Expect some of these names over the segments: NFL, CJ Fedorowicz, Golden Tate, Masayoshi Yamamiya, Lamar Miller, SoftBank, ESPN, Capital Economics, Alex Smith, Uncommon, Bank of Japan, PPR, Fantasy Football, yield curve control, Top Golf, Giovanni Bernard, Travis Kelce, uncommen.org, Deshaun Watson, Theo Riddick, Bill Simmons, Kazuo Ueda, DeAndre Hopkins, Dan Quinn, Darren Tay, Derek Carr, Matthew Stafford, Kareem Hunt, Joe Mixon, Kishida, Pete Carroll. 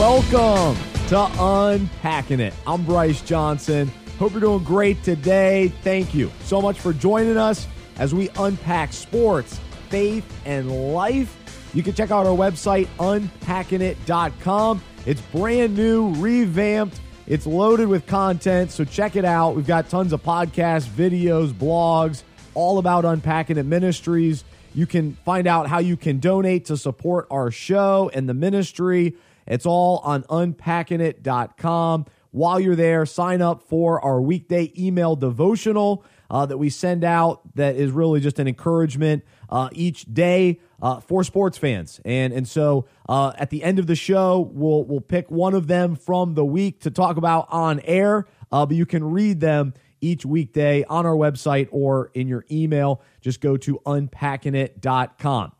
Welcome to Unpacking It. I'm Bryce Johnson. Hope you're doing great today. Thank you so much for joining us as we unpack sports, faith, and life. You can check out our website, unpackingit.com. It's brand new, revamped. It's loaded with content, so check it out. We've got tons of podcasts, videos, blogs, all about Unpacking It Ministries. You can find out how you can donate to support our show and the ministry. It's all on unpackingit.com. While you're there, sign up for our weekday email devotional that we send out that is really just an encouragement each day for sports fans. And so at the end of the show, we'll pick one of them from the week to talk about on air, but you can read them each weekday on our website or in your email. Just go to unpackingit.com.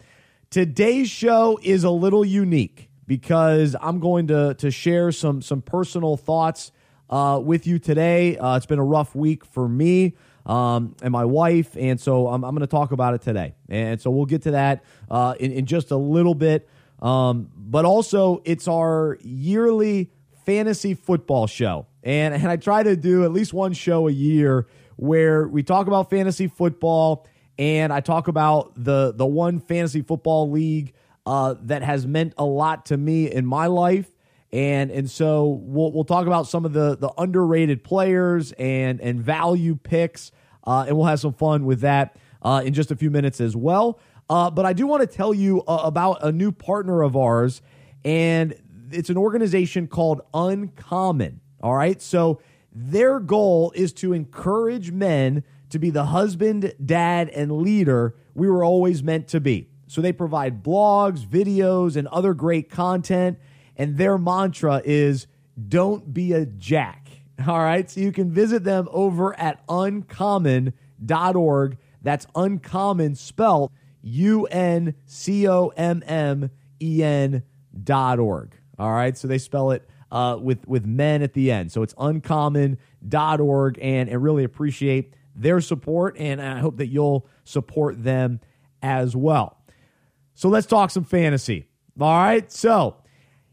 Today's show is a little unique, because I'm going to share some personal thoughts with you today. It's been a rough week for me and my wife, and so I'm going to talk about it today. And so we'll get to that in just a little bit. But also, it's our yearly fantasy football show. And I try to do at least one show a year where we talk about fantasy football, and I talk about the one fantasy football league that has meant a lot to me in my life, and so we'll talk about some of the underrated players and value picks, and we'll have some fun with that in just a few minutes as well. But I do want to tell you about a new partner of ours, and it's an organization called Uncommon. All right, so their goal is to encourage men to be the husband, dad, and leader we were always meant to be. So they provide blogs, videos, and other great content, and their mantra is, don't be a jack, all right? So you can visit them over at uncommen.org. That's Uncommon spelled UNCOMMEN.org, all right? So they spell it with men at the end. So it's uncommen.org, and I really appreciate their support, and I hope that you'll support them as well. So let's talk some fantasy. All right. So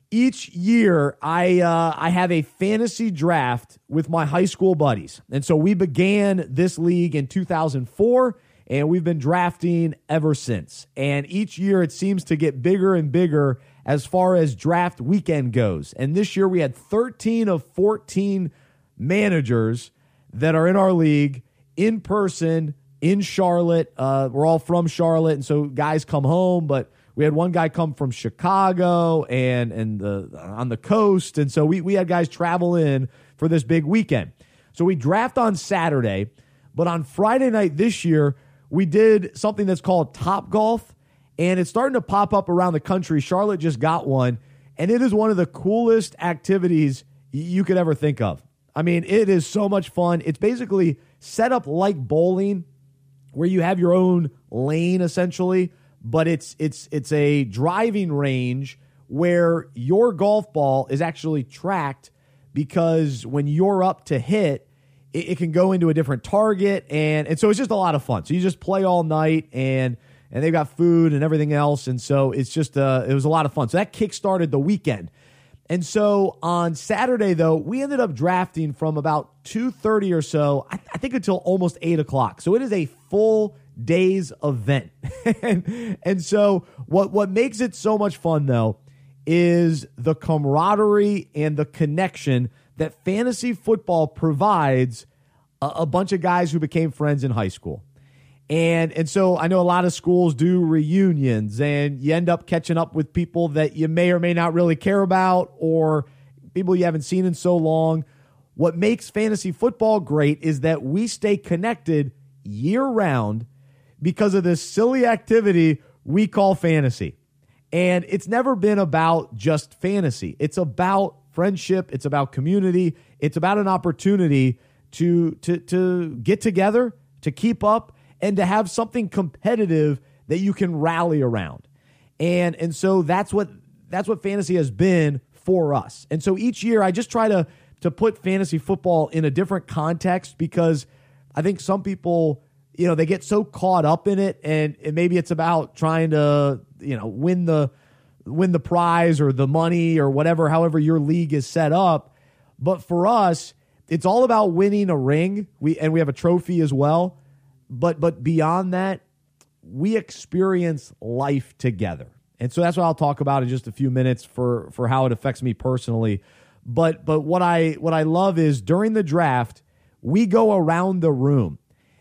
each year I have a fantasy draft with my high school buddies. And so we began this league in 2004, and we've been drafting ever since. And each year it seems to get bigger and bigger as far as draft weekend goes. And this year we had 13 of 14 managers that are in our league in person in Charlotte. We're all from Charlotte, and so guys come home, but we had one guy come from Chicago and on the coast, and so we had guys travel in for this big weekend. So we draft on Saturday, but on Friday night this year, we did something that's called Top Golf, and it's starting to pop up around the country. Charlotte just got one, and it is one of the coolest activities you could ever think of. I mean, it is so much fun. It's basically set up like bowling, where you have your own lane essentially, but it's a driving range where your golf ball is actually tracked, because when you're up to hit, it can go into a different target, and so it's just a lot of fun. So you just play all night, and they've got food and everything else, and so it's just it was a lot of fun. So that kick-started the weekend. And so on Saturday, though, we ended up drafting from about 2:30 or so, I think until almost 8 o'clock. So it is a full day's event. And so what makes it so much fun, though, is the camaraderie and the connection that fantasy football provides a bunch of guys who became friends in high school. And so I know a lot of schools do reunions, and you end up catching up with people that you may or may not really care about, or people you haven't seen in so long. What makes fantasy football great is that we stay connected year-round because of this silly activity we call fantasy. And it's never been about just fantasy. It's about friendship. It's about community. It's about an opportunity to get together, to keep up, and to have something competitive that you can rally around. And so that's what fantasy has been for us. And so each year I just try to put fantasy football in a different context, because I think some people, you know, they get so caught up in it, and maybe it's about trying to, you know, win the win the prize or the money or whatever, however your league is set up. But for us, it's all about winning a ring. We have a trophy as well. But beyond that, we experience life together. And so that's what I'll talk about in just a few minutes for how it affects me personally. But what I love is during the draft, we go around the room.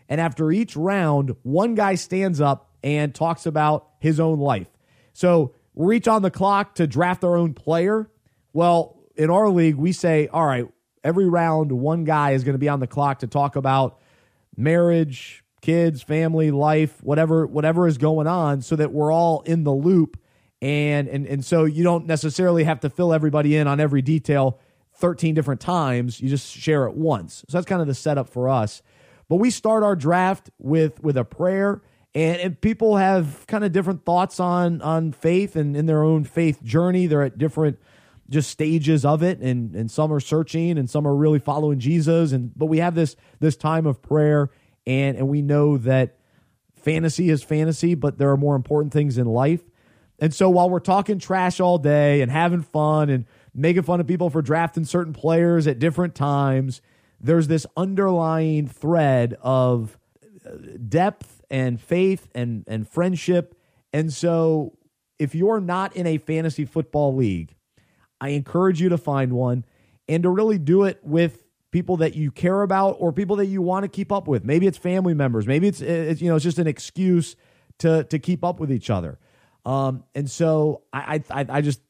And after each round, one guy stands up and talks about his own life. So we're each on the clock to draft our own player. Well, in our league, we say, all right, every round, one guy is going to be on the clock to talk about marriage, kids, family, life, whatever is going on, so that we're all in the loop. And so you don't necessarily have to fill everybody in on every detail 13 different times. You just share it once. So that's kind of the setup for us. But we start our draft with a prayer, and people have kind of different thoughts on faith and in their own faith journey. They're at different just stages of it, and some are searching, and some are really following Jesus. But we have this time of prayer, and we know that fantasy is fantasy, but there are more important things in life. And so while we're talking trash all day and having fun and making fun of people for drafting certain players at different times, there's this underlying thread of depth and faith and friendship. And so if you're not in a fantasy football league, I encourage you to find one and to really do it with people that you care about or people that you want to keep up with. Maybe it's family members. Maybe it's just an excuse to keep up with each other. And so I just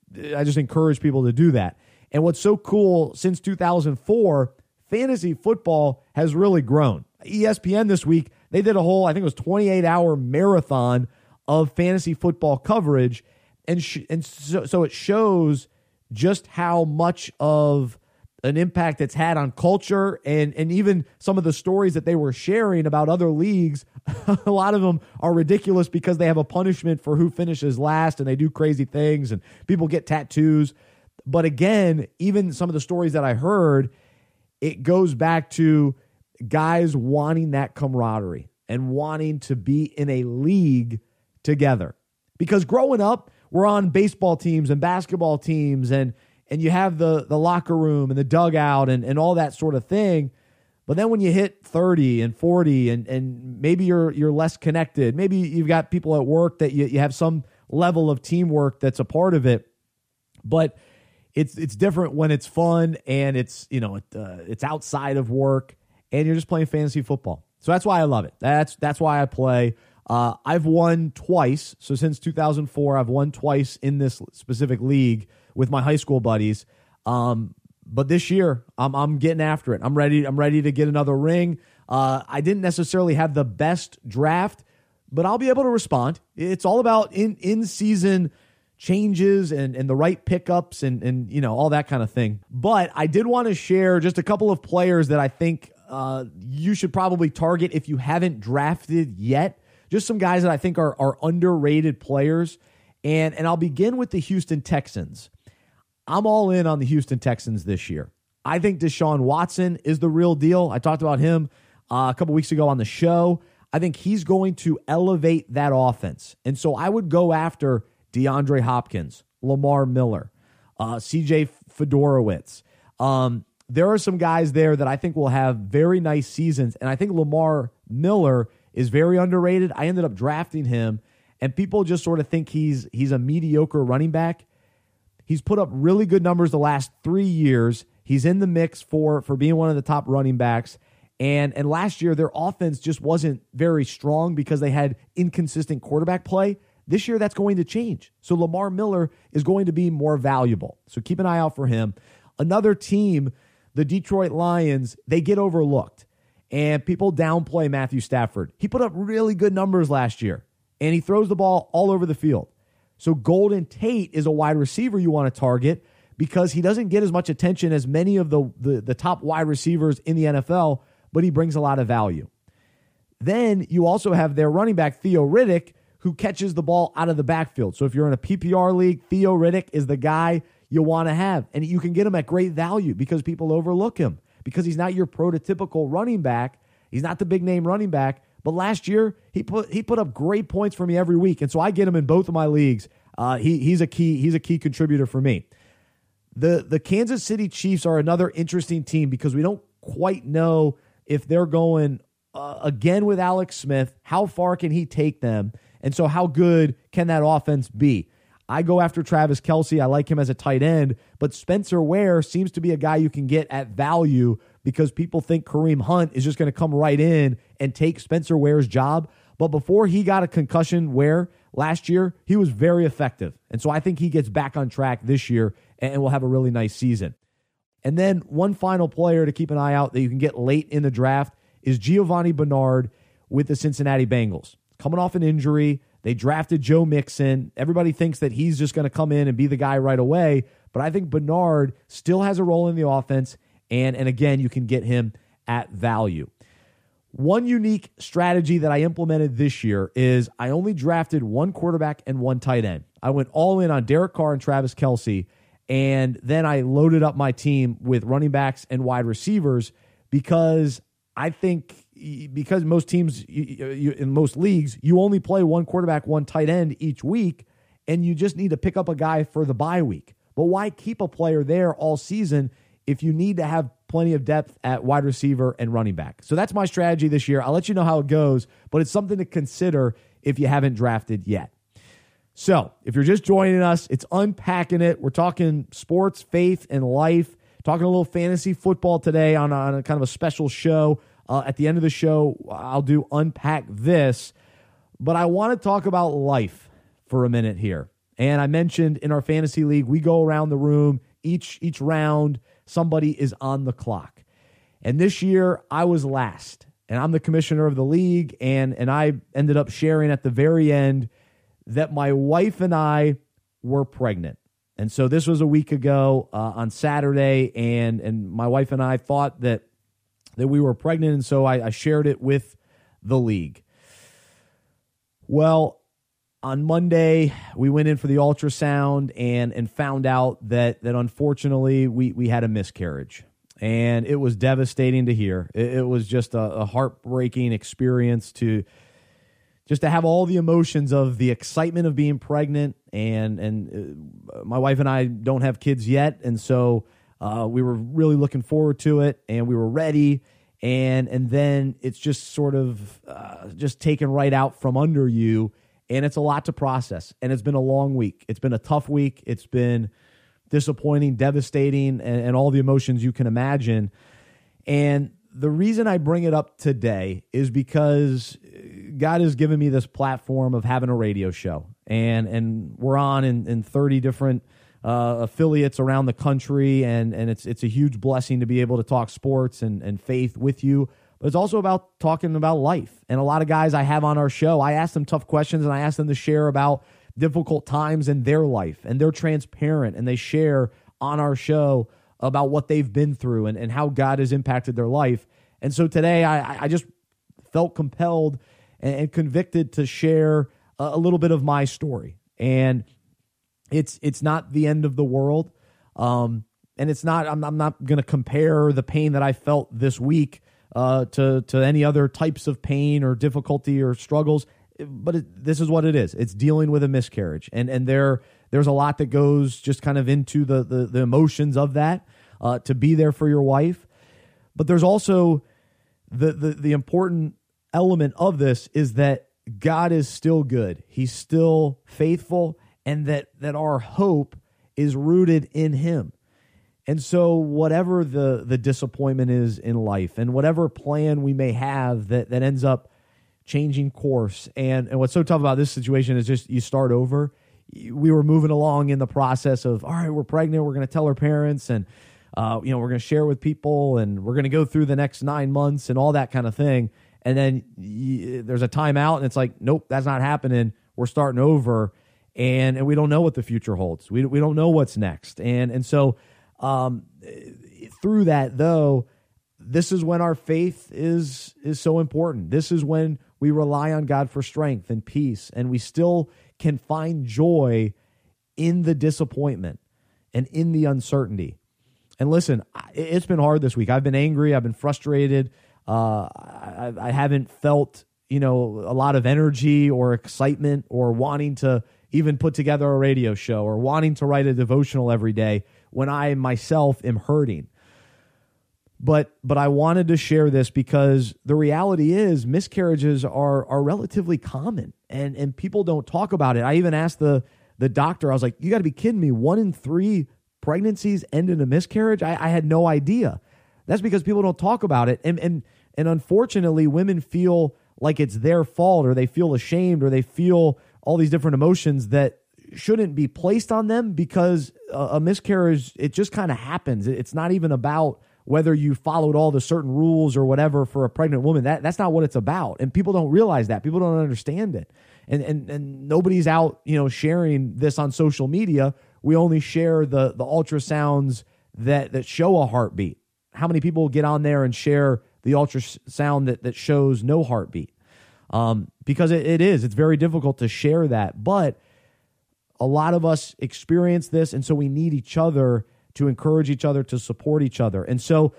encourage people to do that. And what's so cool, since 2004, fantasy football has really grown. ESPN this week, they did a whole, I think it was 28-hour marathon of fantasy football coverage. And so it shows just how much of an impact it's had on culture and even some of the stories that they were sharing about other leagues. A lot of them are ridiculous because they have a punishment for who finishes last, and they do crazy things, and people get tattoos. But again, even some of the stories that I heard, it goes back to guys wanting that camaraderie and wanting to be in a league together. Because growing up, we're on baseball teams and basketball teams, and you have the locker room and the dugout and all that sort of thing. But then when you hit 30 and 40 and maybe you're less connected, maybe you've got people at work that you have some level of teamwork that's a part of it. But It's different when it's fun and it's outside of work and you're just playing fantasy football. So that's why I love it. That's why I play. I've won twice. So since 2004, I've won twice in this specific league with my high school buddies. But this year, I'm getting after it. I'm ready to get another ring. I didn't necessarily have the best draft, but I'll be able to respond. It's all about in season changes and the right pickups and you know, all that kind of thing. But I did want to share just a couple of players that I think you should probably target if you haven't drafted yet. Just some guys that I think are underrated players. And I'll begin with the Houston Texans. I'm all in on the Houston Texans this year. I think Deshaun Watson is the real deal. I talked about him a couple weeks ago on the show. I think he's going to elevate that offense. And so I would go after DeAndre Hopkins, Lamar Miller, CJ Fedorowicz. There are some guys there that I think will have very nice seasons, and I think Lamar Miller is very underrated. I ended up drafting him, and people just sort of think he's a mediocre running back. He's put up really good numbers the last 3 years. He's in the mix for being one of the top running backs. And last year, their offense just wasn't very strong because they had inconsistent quarterback play. This year, that's going to change. So Lamar Miller is going to be more valuable. So keep an eye out for him. Another team, the Detroit Lions, they get overlooked. And people downplay Matthew Stafford. He put up really good numbers last year. And he throws the ball all over the field. So Golden Tate is a wide receiver you want to target because he doesn't get as much attention as many of the top wide receivers in the NFL, but he brings a lot of value. Then you also have their running back, Theo Riddick, who catches the ball out of the backfield. So if you're in a PPR league, Theo Riddick is the guy you want to have. And you can get him at great value because people overlook him, because he's not your prototypical running back. He's not the big-name running back. But last year, he put up great points for me every week. And so I get him in both of my leagues. He's a key contributor for me. The Kansas City Chiefs are another interesting team because we don't quite know if they're going again with Alex Smith. How far can he take them? And so how good can that offense be? I go after Travis Kelce. I like him as a tight end, but Spencer Ware seems to be a guy you can get at value because people think Kareem Hunt is just going to come right in and take Spencer Ware's job. But before he got a concussion, Ware, last year, he was very effective. And so I think he gets back on track this year and will have a really nice season. And then one final player to keep an eye out that you can get late in the draft is Giovanni Bernard with the Cincinnati Bengals. Coming off an injury, they drafted Joe Mixon. Everybody thinks that he's just going to come in and be the guy right away, but I think Bernard still has a role in the offense, and again, you can get him at value. One unique strategy that I implemented this year is I only drafted one quarterback and one tight end. I went all in on Derek Carr and Travis Kelce, and then I loaded up my team with running backs and wide receivers because I think because most teams in most leagues, you only play one quarterback, one tight end each week, and you just need to pick up a guy for the bye week. But why keep a player there all season if you need to have plenty of depth at wide receiver and running back? So that's my strategy this year. I'll let you know how it goes, but it's something to consider if you haven't drafted yet. So if you're just joining us, it's Unpacking It. We're talking sports, faith, and life, talking a little fantasy football today on a kind of a special show. At the end of the show, I'll do Unpack This, but I want to talk about life for a minute here. And I mentioned in our fantasy league, we go around the room each round. Somebody is on the clock. And this year I was last, and I'm the commissioner of the league. And I ended up sharing at the very end that my wife and I were pregnant. And so this was a week ago on Saturday, and my wife and I thought that we were pregnant, and so I shared it with the league. Well, on Monday, we went in for the ultrasound and found out that unfortunately we had a miscarriage. And it was devastating to hear. It was just a heartbreaking experience to have all the emotions of the excitement of being pregnant. And my wife and I don't have kids yet, and so we were really looking forward to it, and we were ready, and then it's just sort of just taken right out from under you, and it's a lot to process, and it's been a long week. It's been a tough week. It's been disappointing, devastating, and all the emotions you can imagine. And the reason I bring it up today is because God has given me this platform of having a radio show, and we're on in 30 different affiliates around the country, and it's a huge blessing to be able to talk sports and faith with you, but it's also about talking about life. And a lot of guys I have on our show, I ask them tough questions, and I ask them to share about difficult times in their life, and they're transparent, and they share on our show about what they've been through and how God has impacted their life. And so today I just felt compelled and convicted to share a little bit of my story. And it's not the end of the world, and it's not. I'm not going to compare the pain that I felt this week to any other types of pain or difficulty or struggles. But this is what it is. It's dealing with a miscarriage, and there's a lot that goes just kind of into the emotions of that to be there for your wife. But there's also the important element of this is that God is still good. He's still faithful. And that our hope is rooted in him. And so whatever the disappointment is in life and whatever plan we may have that ends up changing course, and what's so tough about this situation is just you start over. We were moving along in the process of, all right, we're pregnant, we're going to tell our parents, and we're going to share with people, and we're going to go through the next 9 months and all that kind of thing. And then there's a timeout, and it's like, nope, that's not happening. We're starting over. And we don't know what the future holds. We don't know what's next. And so through that, though, this is when our faith is so important. This is when we rely on God for strength and peace, and we still can find joy in the disappointment and in the uncertainty. And listen, it's been hard this week. I've been angry. I've been frustrated. I haven't felt a lot of energy or excitement or wanting to even put together a radio show or wanting to write a devotional every day when I myself am hurting. But I wanted to share this because the reality is miscarriages are relatively common and people don't talk about it. I even asked the doctor, I was like, you got to be kidding me. 1 in 3 pregnancies end in a miscarriage. I had no idea. That's because people don't talk about it. And unfortunately, women feel like it's their fault, or they feel ashamed, or they feel all these different emotions that shouldn't be placed on them, because a miscarriage, it just kind of happens. It's not even about whether you followed all the certain rules or whatever for a pregnant woman. That's not what it's about. And people don't realize that. People don't understand it. And nobody's out, sharing this on social media. We only share the ultrasounds that show a heartbeat. How many people get on there and share the ultrasound that shows no heartbeat? Because it's very difficult to share that. But a lot of us experience this, and so we need each other to encourage each other, to support each other. And so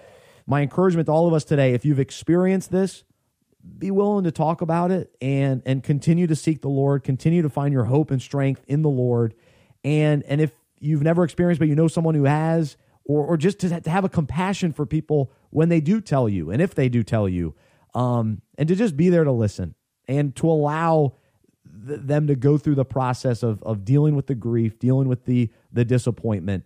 my encouragement to all of us today, if you've experienced this, be willing to talk about it and continue to seek the Lord, continue to find your hope and strength in the Lord. And if you've never experienced, but you know someone who has, or just to have a compassion for people when they do tell you, and if they do tell you, and to just be there to listen and to allow them to go through the process of dealing with the grief, dealing with the disappointment,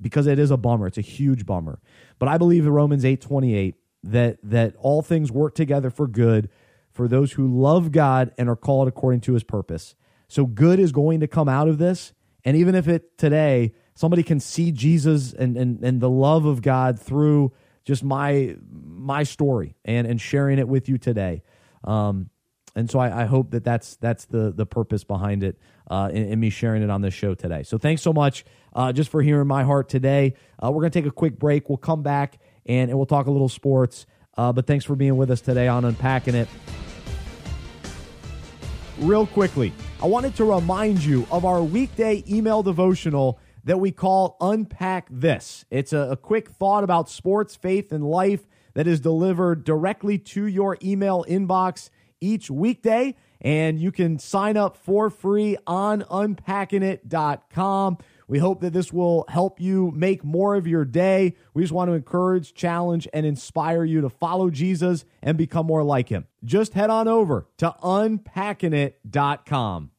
because it is a bummer. It's a huge bummer. But I believe in Romans 8:28 that all things work together for good for those who love God and are called according to his purpose. So good is going to come out of this. And even if today somebody can see Jesus and the love of God through just my story and sharing it with you today. And so I hope that's the purpose behind it in me sharing it on this show today. So thanks so much just for hearing my heart today. We're going to take a quick break. We'll come back and we'll talk a little sports. But thanks for being with us today on Unpacking It. Real quickly, I wanted to remind you of our weekday email devotional that we call Unpack This. It's a quick thought about sports, faith, and life that is delivered directly to your email inbox each weekday, and you can sign up for free on unpackingit.com. We hope that this will help you make more of your day. We just want to encourage, challenge, and inspire you to follow Jesus and become more like him. Just head on over to unpackingit.com.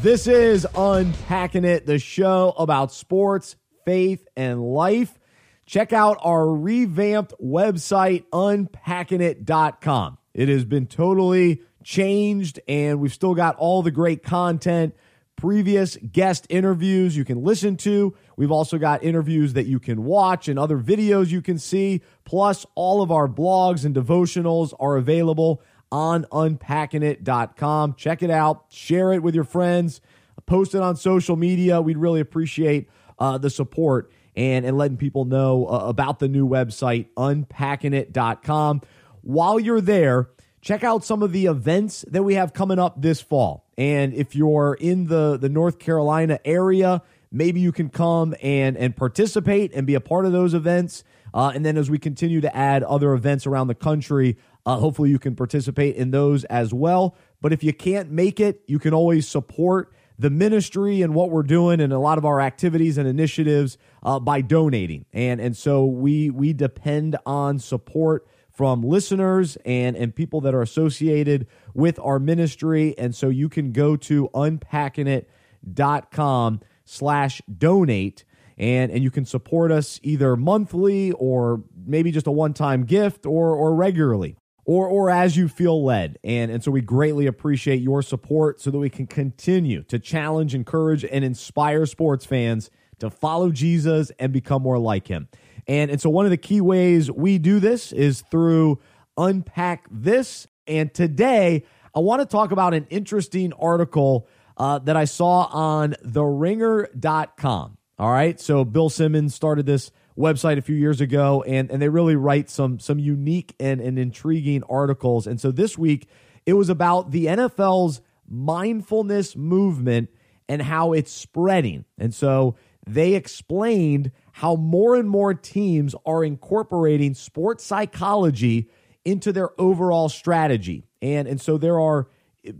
This is Unpacking It, the show about sports, faith, and life. Check out our revamped website, unpackingit.com. It has been totally changed, and we've still got all the great content, previous guest interviews you can listen to. We've also got interviews that you can watch and other videos you can see. Plus, all of our blogs and devotionals are available on unpackingit.com. Check it out. Share it with your friends. Post it on social media. We'd really appreciate the support. And letting people know about the new website, unpackingit.com. While you're there, check out some of the events that we have coming up this fall. And if you're in the North Carolina area, maybe you can come and participate and be a part of those events. And then as we continue to add other events around the country, hopefully you can participate in those as well. But if you can't make it, you can always support the ministry and what we're doing and a lot of our activities and initiatives by donating. And so we depend on support from listeners and people that are associated with our ministry. And so you can go to unpackingit.com/donate and you can support us either monthly or maybe just a one-time gift or regularly. Or as you feel led. And so we greatly appreciate your support so that we can continue to challenge, encourage, and inspire sports fans to follow Jesus and become more like him. And so one of the key ways we do this is through Unpack This. And today, I want to talk about an interesting article that I saw on TheRinger.com. All right, so Bill Simmons started this website a few years ago, and they really write some unique and intriguing articles. And so this week, it was about the NFL's mindfulness movement and how it's spreading. And so they explained how more and more teams are incorporating sports psychology into their overall strategy. And so there are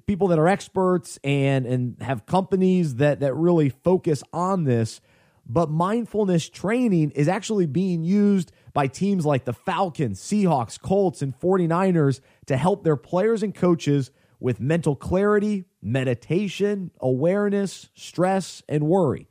people that are experts and have companies that really focus on this. But mindfulness training is actually being used by teams like the Falcons, Seahawks, Colts, and 49ers to help their players and coaches with mental clarity, meditation, awareness, stress, and worry.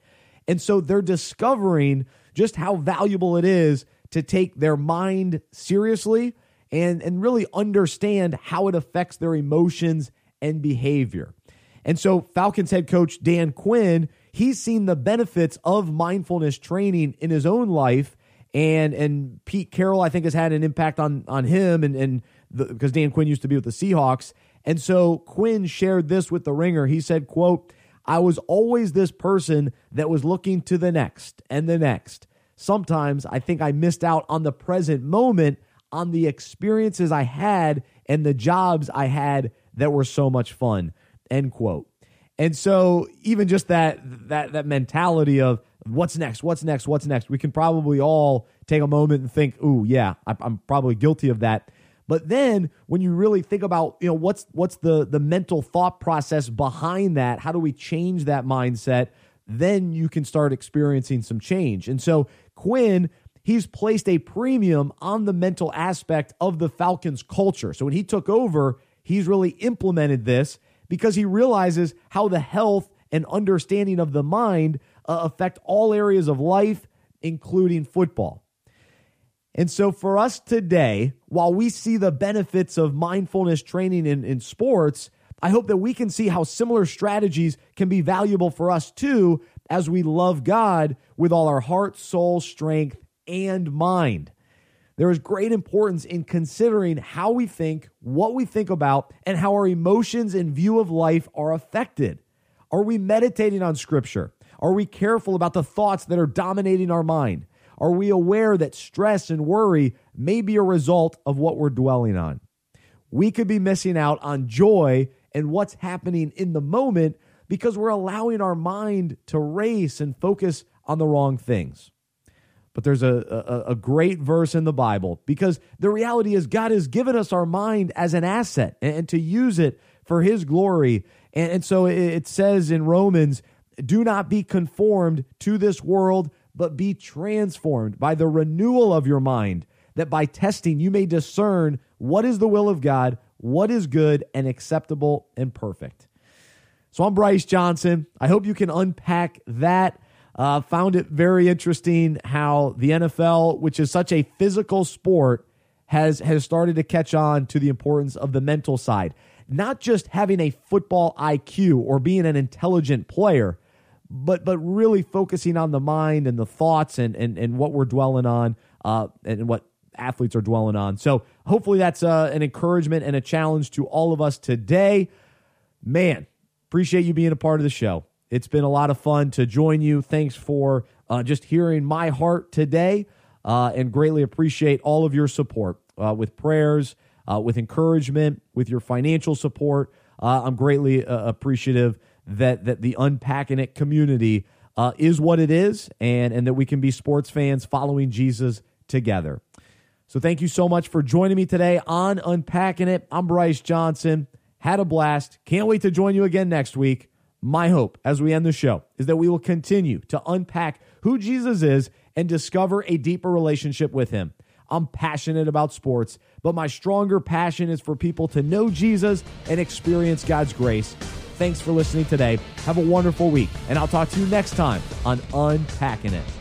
And so they're discovering just how valuable it is to take their mind seriously and really understand how it affects their emotions and behavior. And so Falcons head coach Dan Quinn, he's seen the benefits of mindfulness training in his own life. And Pete Carroll, I think, has had an impact on him because Dan Quinn used to be with the Seahawks. And so Quinn shared this with TheRinger. He said, quote, "I was always this person that was looking to the next and the next. Sometimes I think I missed out on the present moment, on the experiences I had and the jobs I had that were so much fun," end quote. And so even just that mentality of what's next, we can probably all take a moment and think, ooh, yeah, I'm probably guilty of that. But then when you really think about, what's the mental thought process behind that? How do we change that mindset? Then you can start experiencing some change. And so Quinn, he's placed a premium on the mental aspect of the Falcons culture. So when he took over, he's really implemented this because he realizes how the health and understanding of the mind affect all areas of life, including football. And so for us today, while we see the benefits of mindfulness training in sports, I hope that we can see how similar strategies can be valuable for us too as we love God with all our heart, soul, strength, and mind. There is great importance in considering how we think, what we think about, and how our emotions and view of life are affected. Are we meditating on Scripture? Are we careful about the thoughts that are dominating our mind? Are we aware that stress and worry may be a result of what we're dwelling on? We could be missing out on joy and what's happening in the moment because we're allowing our mind to race and focus on the wrong things. But there's a great verse in the Bible, because the reality is God has given us our mind as an asset and to use it for His glory. And so it says in Romans, "Do not be conformed to this world, but be transformed by the renewal of your mind, that by testing you may discern what is the will of God, what is good and acceptable and perfect." So I'm Bryce Johnson. I hope you can unpack that. Found it very interesting how the NFL, which is such a physical sport, has started to catch on to the importance of the mental side. Not just having a football IQ or being an intelligent player, but really focusing on the mind and the thoughts and what we're dwelling on and what athletes are dwelling on. So hopefully that's an encouragement and a challenge to all of us today. Man, appreciate you being a part of the show. It's been a lot of fun to join you. Thanks for just hearing my heart today, and greatly appreciate all of your support with prayers, with encouragement, with your financial support. I'm greatly appreciative that the Unpacking It community is what it is, and that we can be sports fans following Jesus together. So thank you so much for joining me today on Unpacking It. I'm Bryce Johnson. Had a blast. Can't wait to join you again next week. My hope as we end the show is that we will continue to unpack who Jesus is and discover a deeper relationship with Him. I'm passionate about sports, but my stronger passion is for people to know Jesus and experience God's grace. Thanks for listening today. Have a wonderful week, and I'll talk to you next time on Unpacking It.